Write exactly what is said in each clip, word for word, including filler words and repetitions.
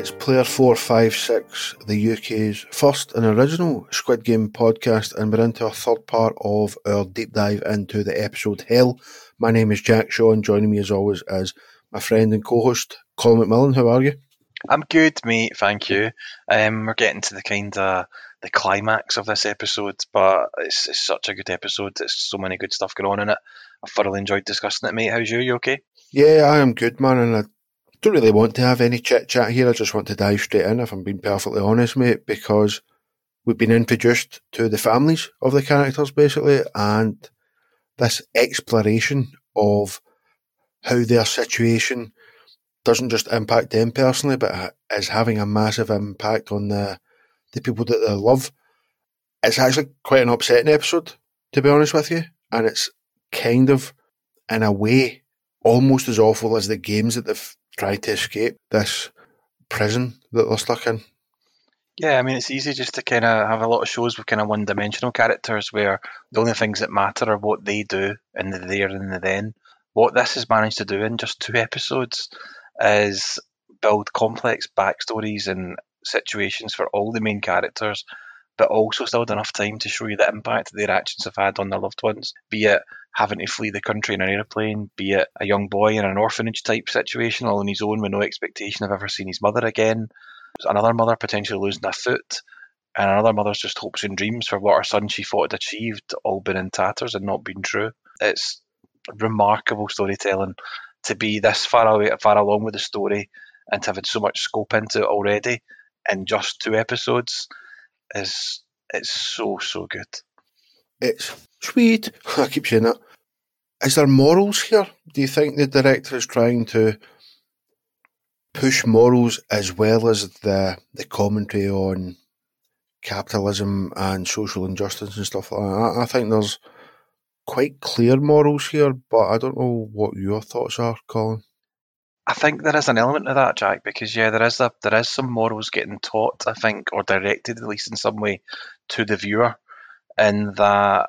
It's Player four five six, the U K's first and original Squid Game podcast, and we're into our third part of our deep dive into the episode Hell. My name is Jack Shaw, and joining me as always is my friend and co-host, Colin McMillan. How are you? I'm good, mate, thank you. Um, we're getting to the kind of the climax of this episode, but it's, it's such a good episode. There's so many good stuff going on in it. I thoroughly enjoyed discussing it, mate. How's you? You okay? Yeah, I am good, man, and I don't really want to have any chit-chat here. I just want to dive straight in, if I'm being perfectly honest, mate, because we've been introduced to the families of the characters, basically, and this exploration of how their situation doesn't just impact them personally, but is having a massive impact on the, the people that they love. It's actually quite an upsetting episode, to be honest with you, and it's kind of, in a way, almost as awful as the games that they've tried to escape this prison that they're stuck in. Yeah, I mean, it's easy just to kind of have a lot of shows with kind of one-dimensional characters where the only things that matter are what they do in the there and the then. What this has managed to do in just two episodes is build complex backstories and situations for all the main characters, but also still enough time to show you the impact that their actions have had on their loved ones, be it having to flee the country in an aeroplane, be it a young boy in an orphanage-type situation, all on his own with no expectation of ever seeing his mother again, another mother potentially losing a foot, and another mother's just hopes and dreams for what her son she thought had achieved, all been in tatters and not been true. It's remarkable storytelling to be this far away, far along with the story and to have had so much scope into it already in just two episodes. Is It's so, so good. It's sweet. I keep saying that. Is there morals here? Do you think the director is trying to push morals as well as the the commentary on capitalism and social injustice and stuff like that? I, I think there's quite clear morals here, but I don't know what your thoughts are, Colin. I think there is an element of that, Jack, because yeah, there is a there is some morals getting taught, I think, or directed at least in some way to the viewer. In that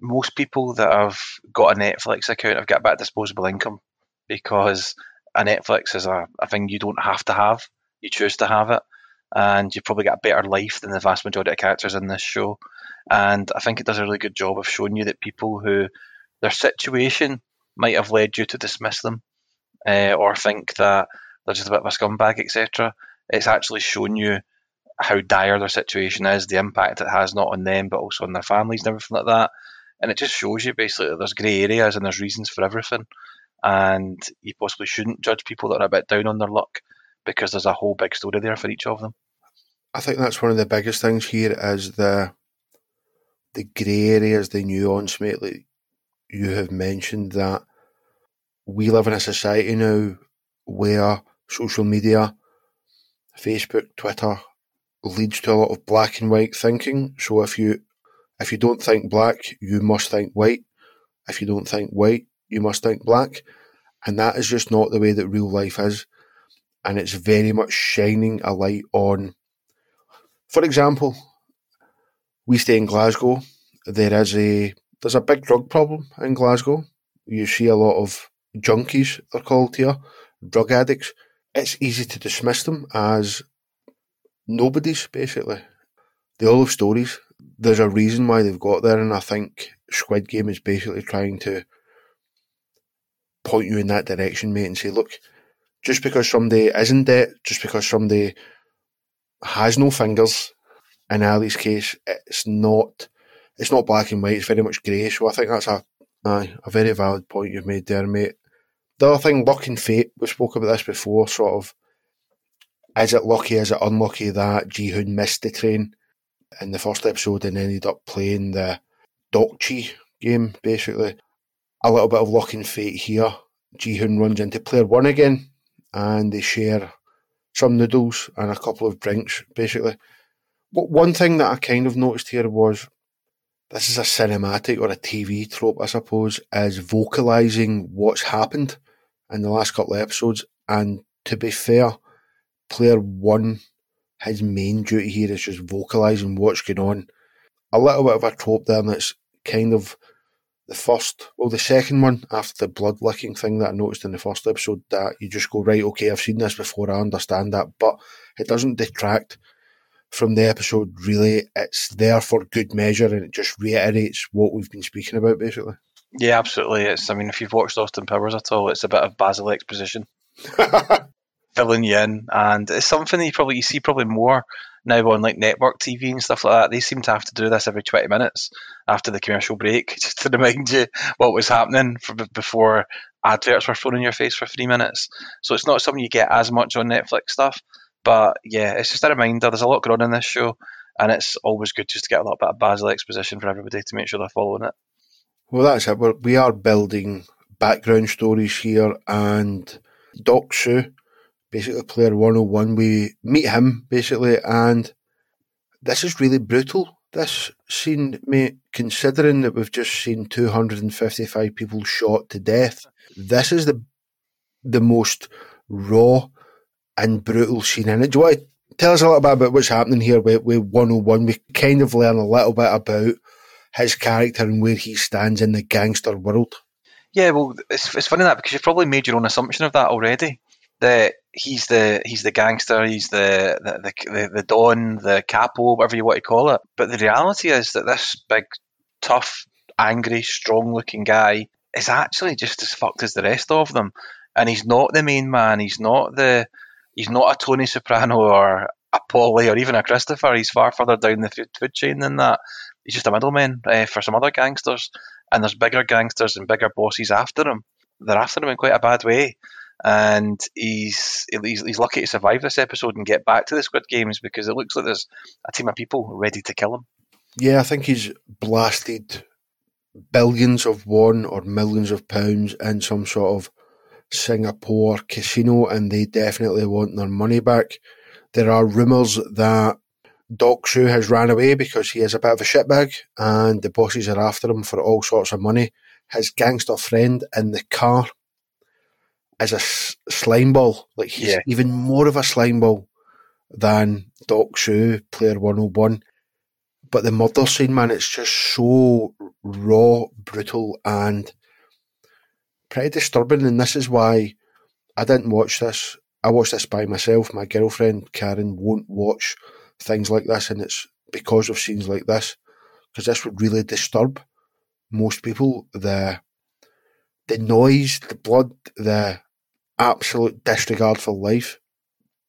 most people that have got a Netflix account have got back disposable income, because a Netflix is a, a thing you don't have to have. You choose to have it, and you've probably got a better life than the vast majority of characters in this show. And I think it does a really good job of showing you that people who their situation might have led you to dismiss them uh, or think that they're just a bit of a scumbag, et cetera. It's actually shown you how dire their situation is, the impact it has not on them, but also on their families and everything like that. And it just shows you basically that there's grey areas and there's reasons for everything. And you possibly shouldn't judge people that are a bit down on their luck, because there's a whole big story there for each of them. I think that's one of the biggest things here is the the grey areas, the nuance, mate, like you have mentioned, that we live in a society now where social media, Facebook, Twitter, leads to a lot of black and white thinking. So if you if you don't think black, you must think white. If you don't think white, you must think black. And that is just not the way that real life is. And it's very much shining a light on, for example, we stay in Glasgow. There is a there's a big drug problem in Glasgow. You see a lot of junkies, they're called here, drug addicts. It's easy to dismiss them as nobodies, basically. They all have stories. There's a reason why they've got there, and I think Squid Game is basically trying to point you in that direction, mate, and say, look, just because somebody is in debt, just because somebody has no fingers, in Ali's case, it's not it's not black and white, it's very much grey. So I think that's a, a, a very valid point you've made there, mate. The other thing, luck and fate, we spoke about this before, sort of. Is it lucky, is it unlucky that Ji-hun missed the train in the first episode and ended up playing the Docchi game, basically? A little bit of luck and fate here. Ji-hun runs into Player One again, and they share some noodles and a couple of drinks, basically. But one thing that I kind of noticed here was, this is a cinematic or a T V trope, I suppose, is vocalising what's happened in the last couple of episodes. And to be fair, Player One, his main duty here is just vocalising what's going on. A little bit of a trope there, and it's kind of the first, well, the second one, after the blood licking thing that I noticed in the first episode, that you just go, right, okay, I've seen this before, I understand that, but it doesn't detract from the episode, really. It's there for good measure, and it just reiterates what we've been speaking about, basically. Yeah, absolutely. It's, I mean, if you've watched Austin Powers at all, it's a bit of Basil Exposition. Filling you in, and it's something that you probably you see probably more now on like network T V and stuff like that. They seem to have to do this every twenty minutes after the commercial break, just to remind you what was happening for, before adverts were thrown in your face for three minutes. So it's not something you get as much on Netflix stuff, but yeah, it's just a reminder. There's a lot going on in this show, and it's always good just to get a little bit of Basil Exposition for everybody to make sure they're following it. Well, that's it. We're, we are building background stories here, and Deok-su, basically Player one oh one, we meet him, basically, and this is really brutal, this scene, mate, considering that we've just seen two hundred fifty-five people shot to death. This is the the most raw and brutal scene in it. Do you want to tell us a little bit about what's happening here with, with one oh one? We kind of learn a little bit about his character and where he stands in the gangster world. Yeah, well, it's, it's funny that, because you've probably made your own assumption of that already, that he's the he's the gangster, he's the the, the the don, the capo, whatever you want to call it. But the reality is that this big, tough, angry, strong-looking guy is actually just as fucked as the rest of them. And he's not the main man. He's not the he's not a Tony Soprano or a Paulie or even a Christopher. He's far further down the food, food chain than that. He's just a middleman uh, for some other gangsters. And there's bigger gangsters and bigger bosses after him. They're after him in quite a bad way. And he's, he's he's lucky to survive this episode and get back to the Squid Games, because it looks like there's a team of people ready to kill him. Yeah, I think he's blasted billions of won or millions of pounds in some sort of Singapore casino, and they definitely want their money back. There are rumours that Deok-su has ran away because he is a bit of a shitbag, and the bosses are after him for all sorts of money. His gangster friend in the car is a slime ball. Like, he's yeah. even more of a slime ball than Deok-su, Player one oh one. But the murder scene, man, it's just so raw, brutal, and pretty disturbing. And this is why I didn't watch this. I watched this by myself. My girlfriend, Karen, won't watch things like this, and it's because of scenes like this, because this would really disturb most people. The the noise, the blood, the absolute disregard for life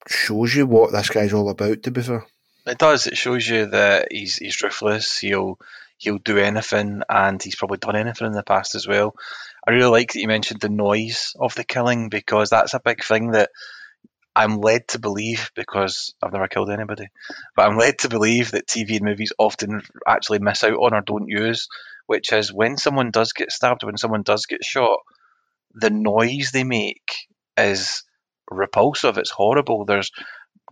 shows you what this guy's all about, to be fair. It does. It shows you that he's he's ruthless, he'll he'll do anything, and he's probably done anything in the past as well. I really like that you mentioned the noise of the killing, because that's a big thing that I'm led to believe, because I've never killed anybody, but I'm led to believe that T V and movies often actually miss out on or don't use, which is when someone does get stabbed, when someone does get shot, the noise they make is repulsive. It's horrible. There's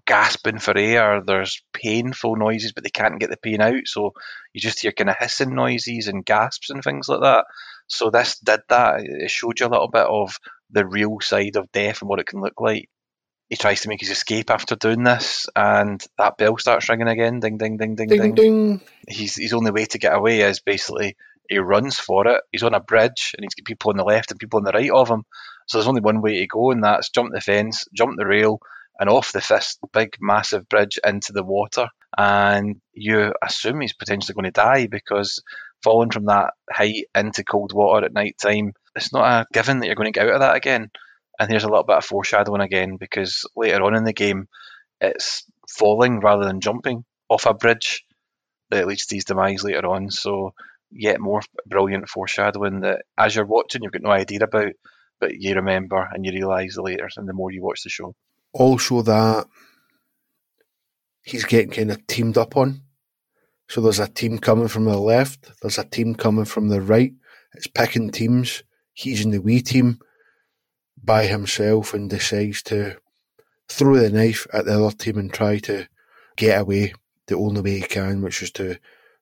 gasping for air. There's painful noises, but they can't get the pain out. So you just hear kind of hissing noises and gasps and things like that. So this did that. It showed you a little bit of the real side of death and what it can look like. He tries to make his escape after doing this, and that bell starts ringing again. Ding, ding, ding, ding, ding. Ding, ding. He's, his only way to get away is basically he runs for it. He's on a bridge, and he's got people on the left and people on the right of him. So there's only one way to go, and that's jump the fence, jump the rail, and off the fist, big, massive bridge into the water. And you assume he's potentially going to die, because falling from that height into cold water at night time, it's not a given that you're going to get out of that again. And here's a little bit of foreshadowing again, because later on in the game, it's falling rather than jumping off a bridge that leads to his demise later on. So yet more brilliant foreshadowing that as you're watching, you've got no idea about, but you remember and you realise the later and the more you watch the show. Also that he's getting kind of teamed up on. So there's a team coming from the left, there's a team coming from the right. It's picking teams. He's in the wee team by himself, and decides to throw the knife at the other team and try to get away the only way he can, which is to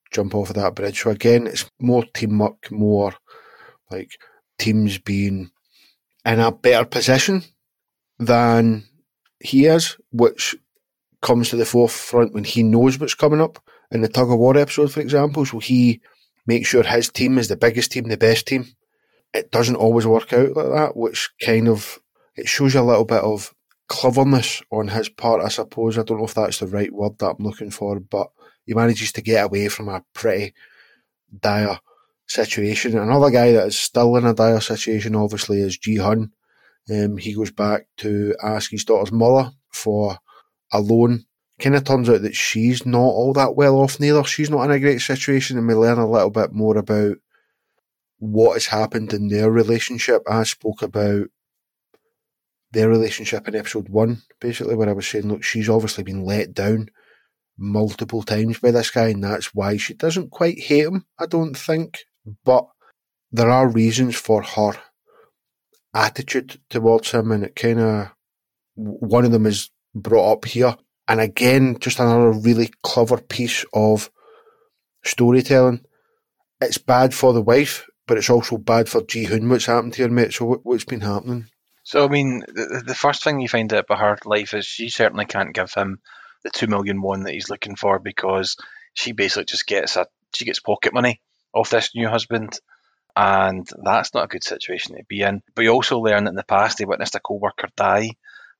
jump off of that bridge. So again, it's more teamwork, more like teams being in a better position than he is, which comes to the forefront when he knows what's coming up in the tug of war episode, for example. So he make sure his team is the biggest team, the best team. It doesn't always work out like that, which kind of, it shows you a little bit of cleverness on his part, I suppose. I don't know if that's the right word that I'm looking for, but he manages to get away from a pretty dire situation. Another guy that is still in a dire situation, obviously, is Gi-hun. Um, he goes back to ask his daughter's mother for a loan. Kind of turns out that she's not all that well off neither. She's not in a great situation, and we learn a little bit more about what has happened in their relationship. I spoke about their relationship in episode one, basically, where I was saying, look, she's obviously been let down multiple times by this guy, and that's why she doesn't quite hate him, I don't think. But there are reasons for her attitude towards him, and it kind of, one of them is brought up here. And again, just another really clever piece of storytelling. It's bad for the wife, but it's also bad for Ji-hoon, what's happened here, mate. So what, what's been happening? So, I mean, the, the first thing you find out about her life is she certainly can't give him the two million won that he's looking for, because she basically just gets a she gets pocket money off this new husband, and that's not a good situation to be in. But you also learn that in the past he witnessed a co-worker die,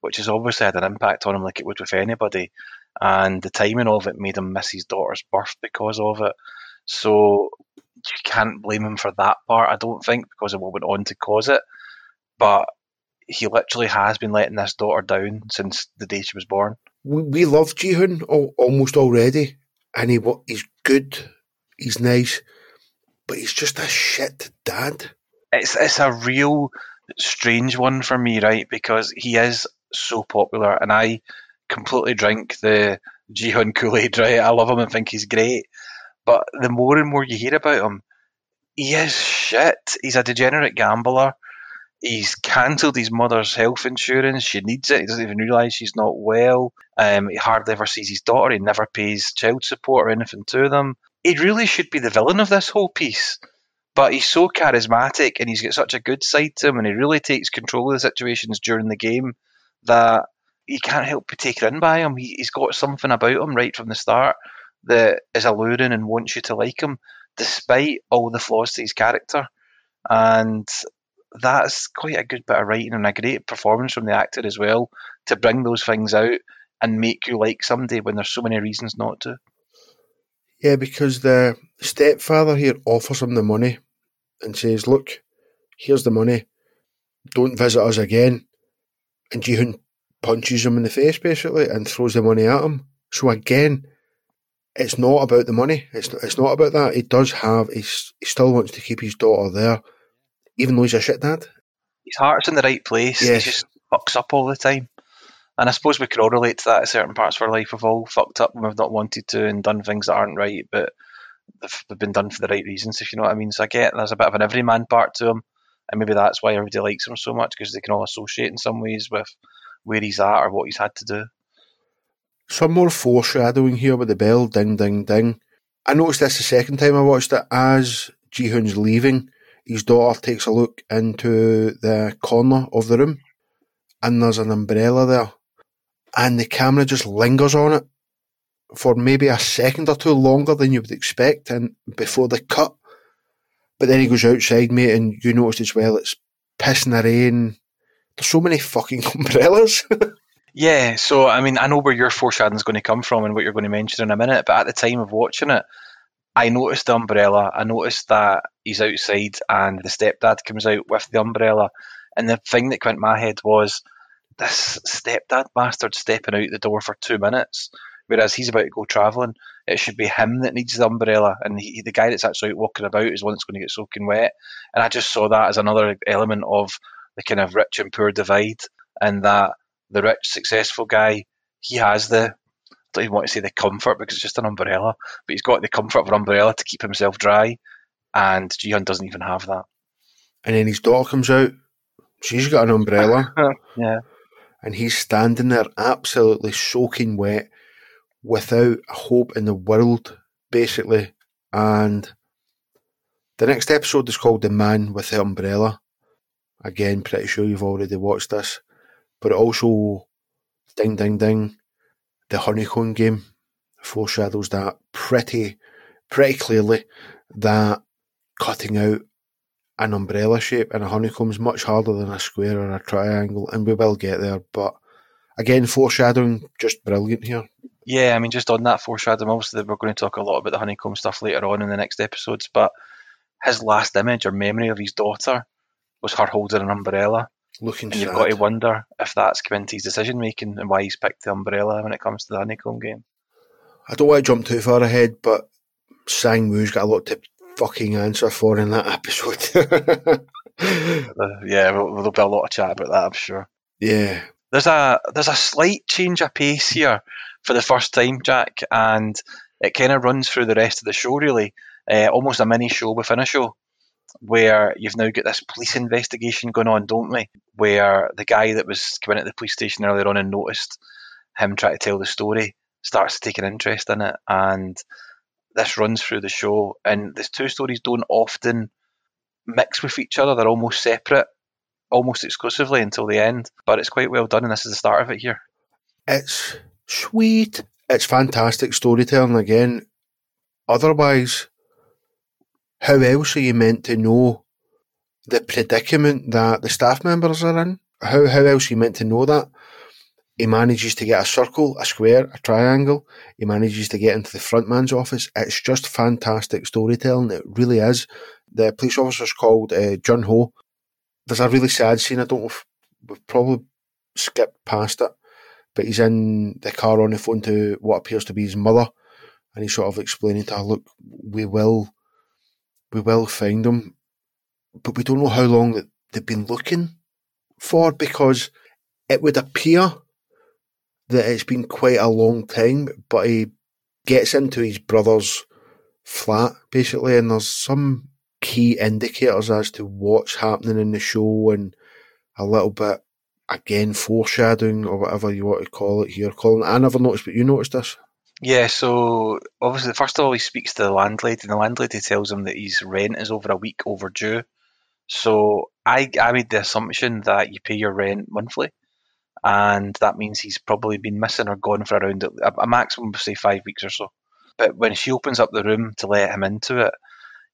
which has obviously had an impact on him, like it would with anybody, and the timing of it made him miss his daughter's birth because of it. So you can't blame him for that part, I don't think, because of what went on to cause it. But he literally has been letting this daughter down since the day she was born. We love Ji-hoon almost already, and he he's good, he's nice, but he's just a shit dad. It's it's a real strange one for me, right? Because he is so popular, and I completely drink the Ji-hoon Kool-Aid, right? I love him and think he's great, but the more and more you hear about him, he is shit. He's a degenerate gambler. He's cancelled his mother's health insurance. She needs it. He doesn't even realise she's not well. Um, he hardly ever sees his daughter. He never pays child support or anything to them. He really should be the villain of this whole piece. But he's so charismatic, and he's got such a good side to him, and he really takes control of the situations during the game that you can't help but take in by him. He, he's got something about him right from the start that is alluring and wants you to like him, despite all the flaws to his character. And that's quite a good bit of writing and a great performance from the actor as well, to bring those things out and make you like somebody when there's so many reasons not to. Yeah, because the stepfather here offers him the money and says, look, here's the money, don't visit us again. And Ji-hoon punches him in the face, basically, and throws the money at him. So again, it's not about the money. It's not, it's not about that. He does have, he still wants to keep his daughter there, even though he's a shit dad. His heart's in the right place. Yes. He just fucks up all the time. And I suppose we could all relate to that in certain parts of our life. We've all fucked up when we've not wanted to and done things that aren't right, but they've been done for the right reasons, if you know what I mean. So I get there's a bit of an everyman part to him, and maybe that's why everybody likes him so much, because they can all associate in some ways with where he's at or what he's had to do. Some more foreshadowing here with the bell, ding, ding, ding. I noticed this the second time I watched it. As Ji-hoon's leaving, his daughter takes a look into the corner of the room, and there's an umbrella there, and the camera just lingers on it for maybe a second or two longer than you would expect, and before the cut. But then he goes outside, mate, and you noticed as well, it's pissing the rain. There's so many fucking umbrellas. Yeah, so, I mean, I know where your foreshadowing is going to come from and what you're going to mention in a minute, but at the time of watching it, I noticed the umbrella. I noticed that he's outside and the stepdad comes out with the umbrella. And the thing that went in my head was, this stepdad bastard stepping out the door for two minutes, whereas he's about to go travelling. It should be him that needs the umbrella. And he, the guy that's actually out walking about is one that's going to get soaking wet. And I just saw that as another element of the kind of rich and poor divide, and that the rich, successful guy, he has the... I don't even want to say the comfort, because it's just an umbrella, but he's got the comfort of an umbrella to keep himself dry, and Ji-hoon doesn't even have that. And then his daughter comes out, she's got an umbrella. Yeah. And he's standing there absolutely soaking wet, without a hope in the world, basically. And the next episode is called The Man with the Umbrella. Again, pretty sure you've already watched this, but it also, ding, ding, ding, the honeycomb game foreshadows that pretty pretty clearly that cutting out an umbrella shape and a honeycomb is much harder than a square or a triangle, and we will get there. But again, foreshadowing, just brilliant here. Yeah, I mean, just on that foreshadowing, obviously we're going to talk a lot about the honeycomb stuff later on in the next episodes, but his last image or memory of his daughter was her holding an umbrella. Looking and sad. You've got to wonder if that's come into his decision making and why he's picked the umbrella when it comes to the honeycomb game. I don't want to jump too far ahead, but Sang-woo's got a lot to fucking answer for in that episode. Yeah, there'll be a lot of chat about that, I'm sure. Yeah. There's a there's a slight change of pace here for the first time, Jack, and it kind of runs through the rest of the show, really. Uh, almost a mini show within a show, where you've now got this police investigation going on, don't we? Where the guy that was coming at the police station earlier on and noticed him trying to tell the story starts to take an interest in it, and this runs through the show. And these two stories don't often mix with each other. They're almost separate, almost exclusively until the end. But it's quite well done, and this is the start of it here. It's sweet. It's fantastic storytelling again. Otherwise, how else are you meant to know the predicament that the staff members are in? How how else are you meant to know that? He manages to get a circle, a square, a triangle. He manages to get into the front man's office. It's just fantastic storytelling. It really is. The police officer's called uh, Jun-ho. There's a really sad scene. I don't know if we've probably skipped past it, but he's in the car on the phone to what appears to be his mother, and he's sort of explaining to her, look, we will... We will find them, but we don't know how long that they've been looking for, because it would appear that it's been quite a long time, but he gets into his brother's flat, basically, and there's some key indicators as to what's happening in the show and a little bit, again, foreshadowing or whatever you want to call it here, Colin. I never noticed, but you noticed this. Yeah, so obviously, first of all, he speaks to the landlady, and the landlady tells him that his rent is over a week overdue. So I, I made the assumption that you pay your rent monthly, and that means he's probably been missing or gone for around a, a maximum of, say, five weeks or so. But when she opens up the room to let him into it,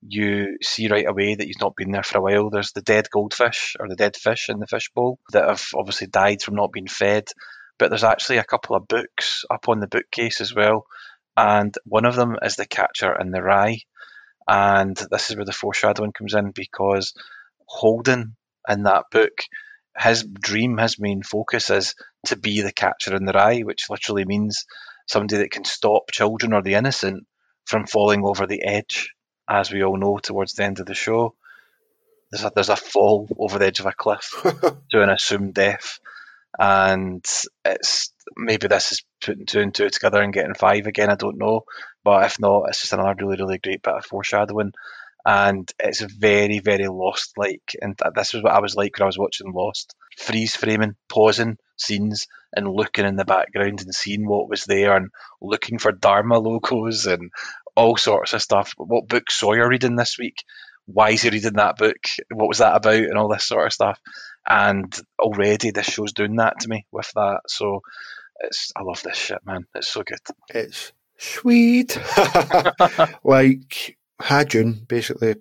you see right away that he's not been there for a while. There's the dead goldfish, or the dead fish in the fish bowl, that have obviously died from not being fed. But there's actually a couple of books up on the bookcase as well. And one of them is The Catcher in the Rye. And this is where the foreshadowing comes in, because Holden in that book, his dream, his main focus is to be the catcher in the rye, which literally means somebody that can stop children or the innocent from falling over the edge, as we all know, towards the end of the show. There's a, there's a fall over the edge of a cliff to an assumed death. And it's maybe this is putting two and two together and getting five again, I don't know. But if not, it's just another really, really great bit of foreshadowing. And it's very, very Lost-like. And th- this is what I was like when I was watching Lost. Freeze framing, pausing scenes and looking in the background and seeing what was there and looking for Dharma logos and all sorts of stuff. What book Sawyer reading this week? Why is he reading that book? What was that about? And all this sort of stuff. And already this show's doing that to me with that. So it's I love this shit, man. It's so good. It's sweet. Like, Ha-jun basically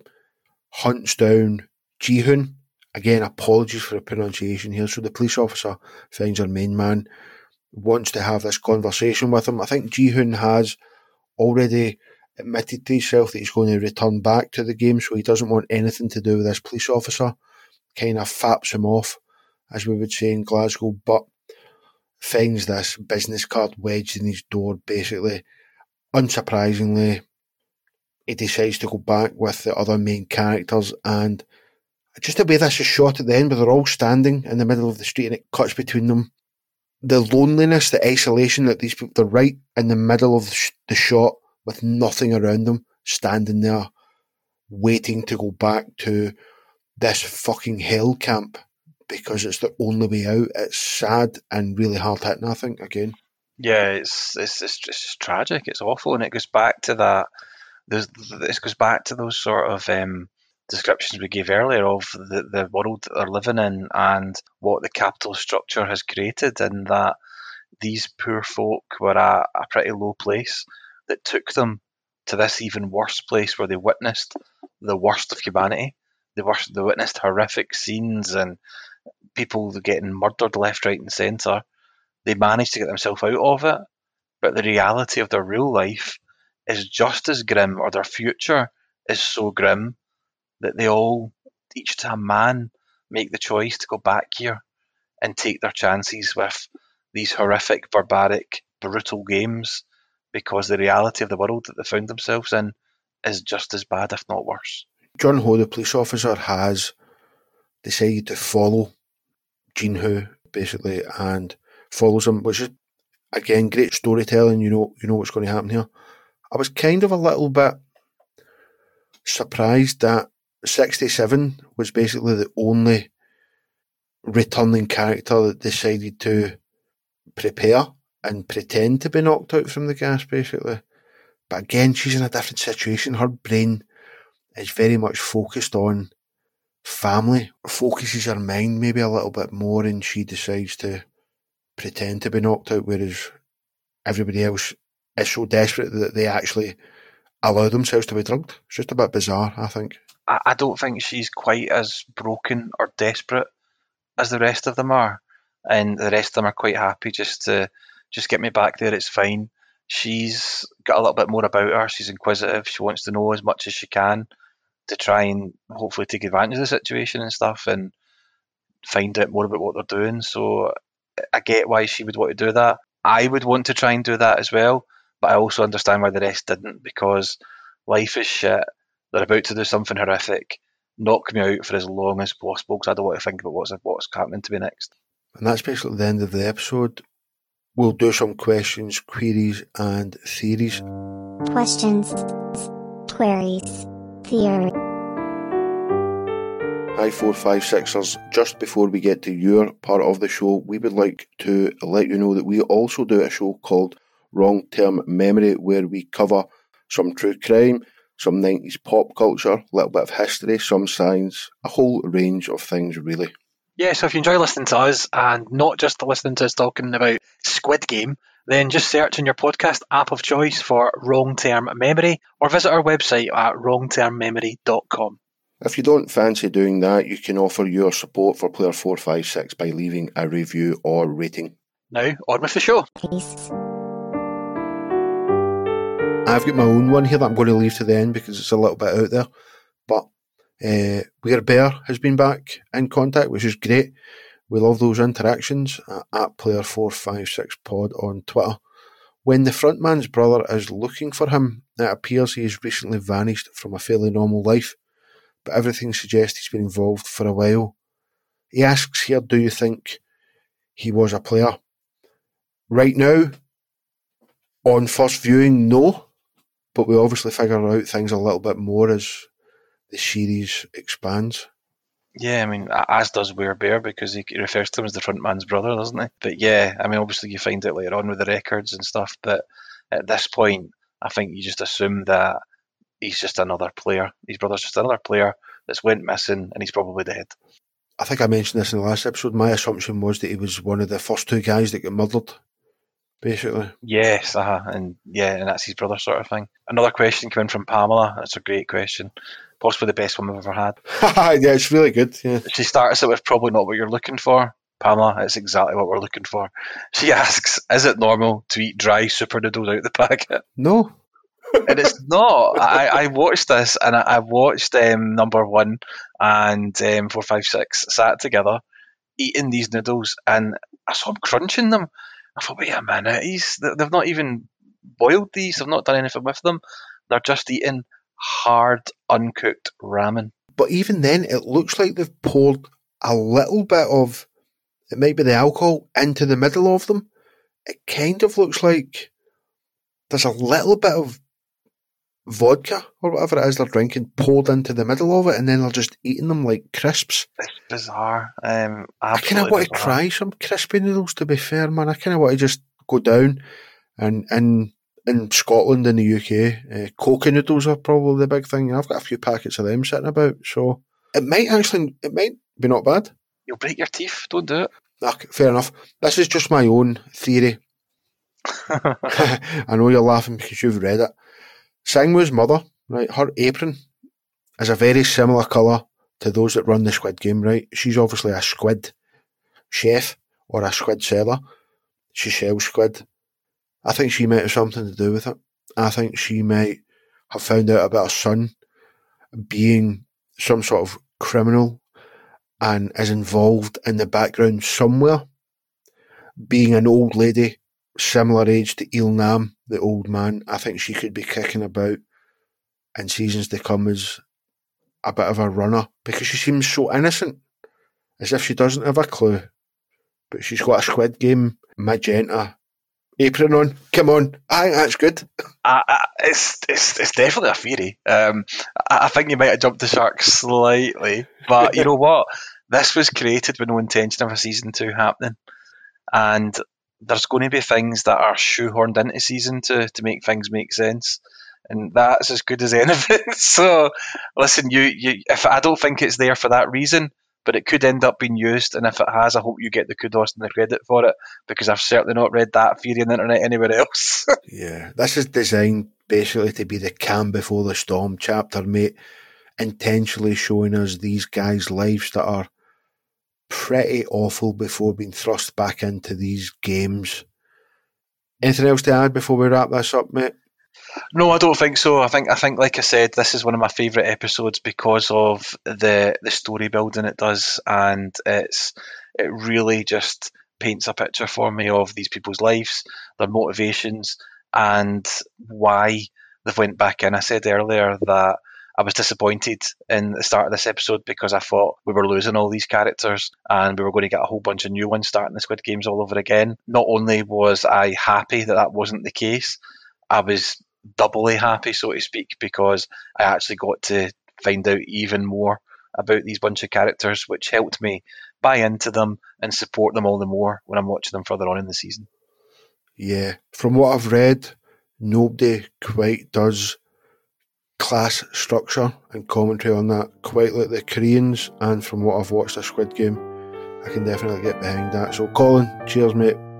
hunts down Ji-hun. Again, apologies for the pronunciation here. So the police officer finds her main man, wants to have this conversation with him. I think Ji-hun has already admitted to himself that he's going to return back to the game, so he doesn't want anything to do with this police officer. Kind of faps him off, as we would say in Glasgow, but finds this business card wedged in his door, basically. Unsurprisingly, he decides to go back with the other main characters, and just the way this is shot at the end, where they're all standing in the middle of the street and it cuts between them, the loneliness, the isolation that these people, they're right in the middle of the shot with nothing around them, standing there, waiting to go back to this fucking hell camp, because it's the only way out. It's sad and really hard hitting, I think, again. Yeah, it's it's it's just tragic. It's awful, and it goes back to that. There's, it goes back to those sort of um, descriptions we gave earlier of the, the world that they're living in and what the capital structure has created, and that these poor folk were at a pretty low place that took them to this even worse place where they witnessed the worst of humanity. They, were, they witnessed horrific scenes and people getting murdered left, right and centre. They managed to get themselves out of it, but the reality of their real life is just as grim, or their future is so grim that they all, each to a man, make the choice to go back here and take their chances with these horrific, barbaric, brutal games, because the reality of the world that they found themselves in is just as bad, if not worse. John Ho, the police officer, has decided to follow Jean Ho, basically, and follows him, which is, again, great storytelling. You know, you know what's going to happen here. I was kind of a little bit surprised that sixty-seven was basically the only returning character that decided to prepare and pretend to be knocked out from the gas, basically. But again, she's in a different situation. Her brain is very much focused on family, focuses her mind maybe a little bit more, and she decides to pretend to be knocked out, whereas everybody else is so desperate that they actually allow themselves to be drugged. It's just a bit bizarre, I think. I don't think she's quite as broken or desperate as the rest of them are, and the rest of them are quite happy just to just get me back there, it's fine. She's got a little bit more about her. She's inquisitive. She wants to know as much as she can to try and hopefully take advantage of the situation and stuff and find out more about what they're doing. So I get why she would want to do that. I would want to try and do that as well, but I also understand why the rest didn't, because life is shit. They're about to do something horrific. Knock me out for as long as possible because I don't want to think about what's what's happening to me next. And that's basically the end of the episode. We'll do some questions, queries, and theories. Questions, queries, theory. Hi, four five sixers. Just before we get to your part of the show, we would like to let you know that we also do a show called Wrong Term Memory, where we cover some true crime, some nineties pop culture, a little bit of history, some science, a whole range of things, really. Yeah, so if you enjoy listening to us and not just listening to us talking about Squid Game, then just search in your podcast app of choice for Wrong Term Memory or visit our website at wrong term memory dot com. If you don't fancy doing that, you can offer your support for Player four five six by leaving a review or rating. Now, on with the show. Peace. I've got my own one here that I'm going to leave to the end because it's a little bit out there, but uh, Weir Bear has been back in contact, which is great. We love those interactions at, at player four five six pod on Twitter. When the frontman's brother is looking for him, it appears he has recently vanished from a fairly normal life, but everything suggests he's been involved for a while. He asks here, do you think he was a player? Right now, on first viewing, no, but we obviously figure out things a little bit more as the series expands. Yeah, I mean, as does Weir Bear, because he refers to him as the front man's brother, doesn't he? But yeah, I mean, obviously you find out later on with the records and stuff, but at this point, I think you just assume that he's just another player. His brother's just another player that's went missing, and he's probably dead. I think I mentioned this in the last episode. My assumption was that he was one of the first two guys that got murdered, basically. Yes, uh-huh, and yeah, and that's his brother sort of thing. Another question came in from Pamela. That's a great question. Possibly the best one we've ever had. Yeah, it's really good. Yeah. She starts it with probably not what you're looking for. Pamela, it's exactly what we're looking for. She asks, is it normal to eat dry super noodles out of the packet? No. And it's not. I, I watched this and I, I watched um, number one and um, four, five, six sat together eating these noodles and I saw him crunching them. I thought, wait a minute, he's, they've not even boiled these, they've not done anything with them. They're just eating hard, uncooked ramen. But even then, it looks like they've poured a little bit of, it might be the alcohol, into the middle of them. It kind of looks like there's a little bit of vodka or whatever it is they're drinking poured into the middle of it, and then they're just eating them like crisps. It's bizarre. Um, I kind of want to try some crispy noodles, to be fair, man. I kind of want to just go down and and in Scotland and the U K, uh, coca noodles are probably the big thing. I've got a few packets of them sitting about, so it might actually, it might be not bad. You'll break your teeth, don't do it. Okay, fair enough. This is just my own theory. I know you're laughing because you've read it. Sang-woo's mother, right, her apron is a very similar colour to those that run the Squid Game, right? She's obviously a squid chef or a squid seller. She sells squid. I think she might have something to do with it. I think she might have found out about her son being some sort of criminal and is involved in the background somewhere, being an old lady similar age to Il Nam, the old man. I think she could be kicking about in seasons to come as a bit of a runner, because she seems so innocent, as if she doesn't have a clue. But she's got a Squid Game magenta apron on. Come on, I think that's good. I, I, it's it's it's definitely a theory. Um, I, I think you might have jumped the shark slightly, but you know what? This was created with no intention of a season two happening, and there's going to be things that are shoehorned into season two to make things make sense, and that's as good as anything. So, listen, you you if I don't think it's there for that reason, but it could end up being used, and if it has, I hope you get the kudos and the credit for it, because I've certainly not read that theory on the internet anywhere else. Yeah, this is designed basically to be the calm before the storm chapter, mate, intentionally showing us these guys' lives that are pretty awful before being thrust back into these games. Anything else to add before we wrap this up, mate? No, I don't think so. I think, I think, like I said, this is one of my favourite episodes because of the the story building it does, and it's it really just paints a picture for me of these people's lives, their motivations, and why they've went back in. I said earlier that I was disappointed in the start of this episode because I thought we were losing all these characters and we were going to get a whole bunch of new ones starting the Squid Games all over again. Not only was I happy that that wasn't the case, I was doubly happy, so to speak, because I actually got to find out even more about these bunch of characters, which helped me buy into them and support them all the more when I'm watching them further on in the season. Yeah, from what I've read, nobody quite does class structure and commentary on that quite like the Koreans, and from what I've watched of Squid Game, I can definitely get behind that. So Colin, cheers, mate.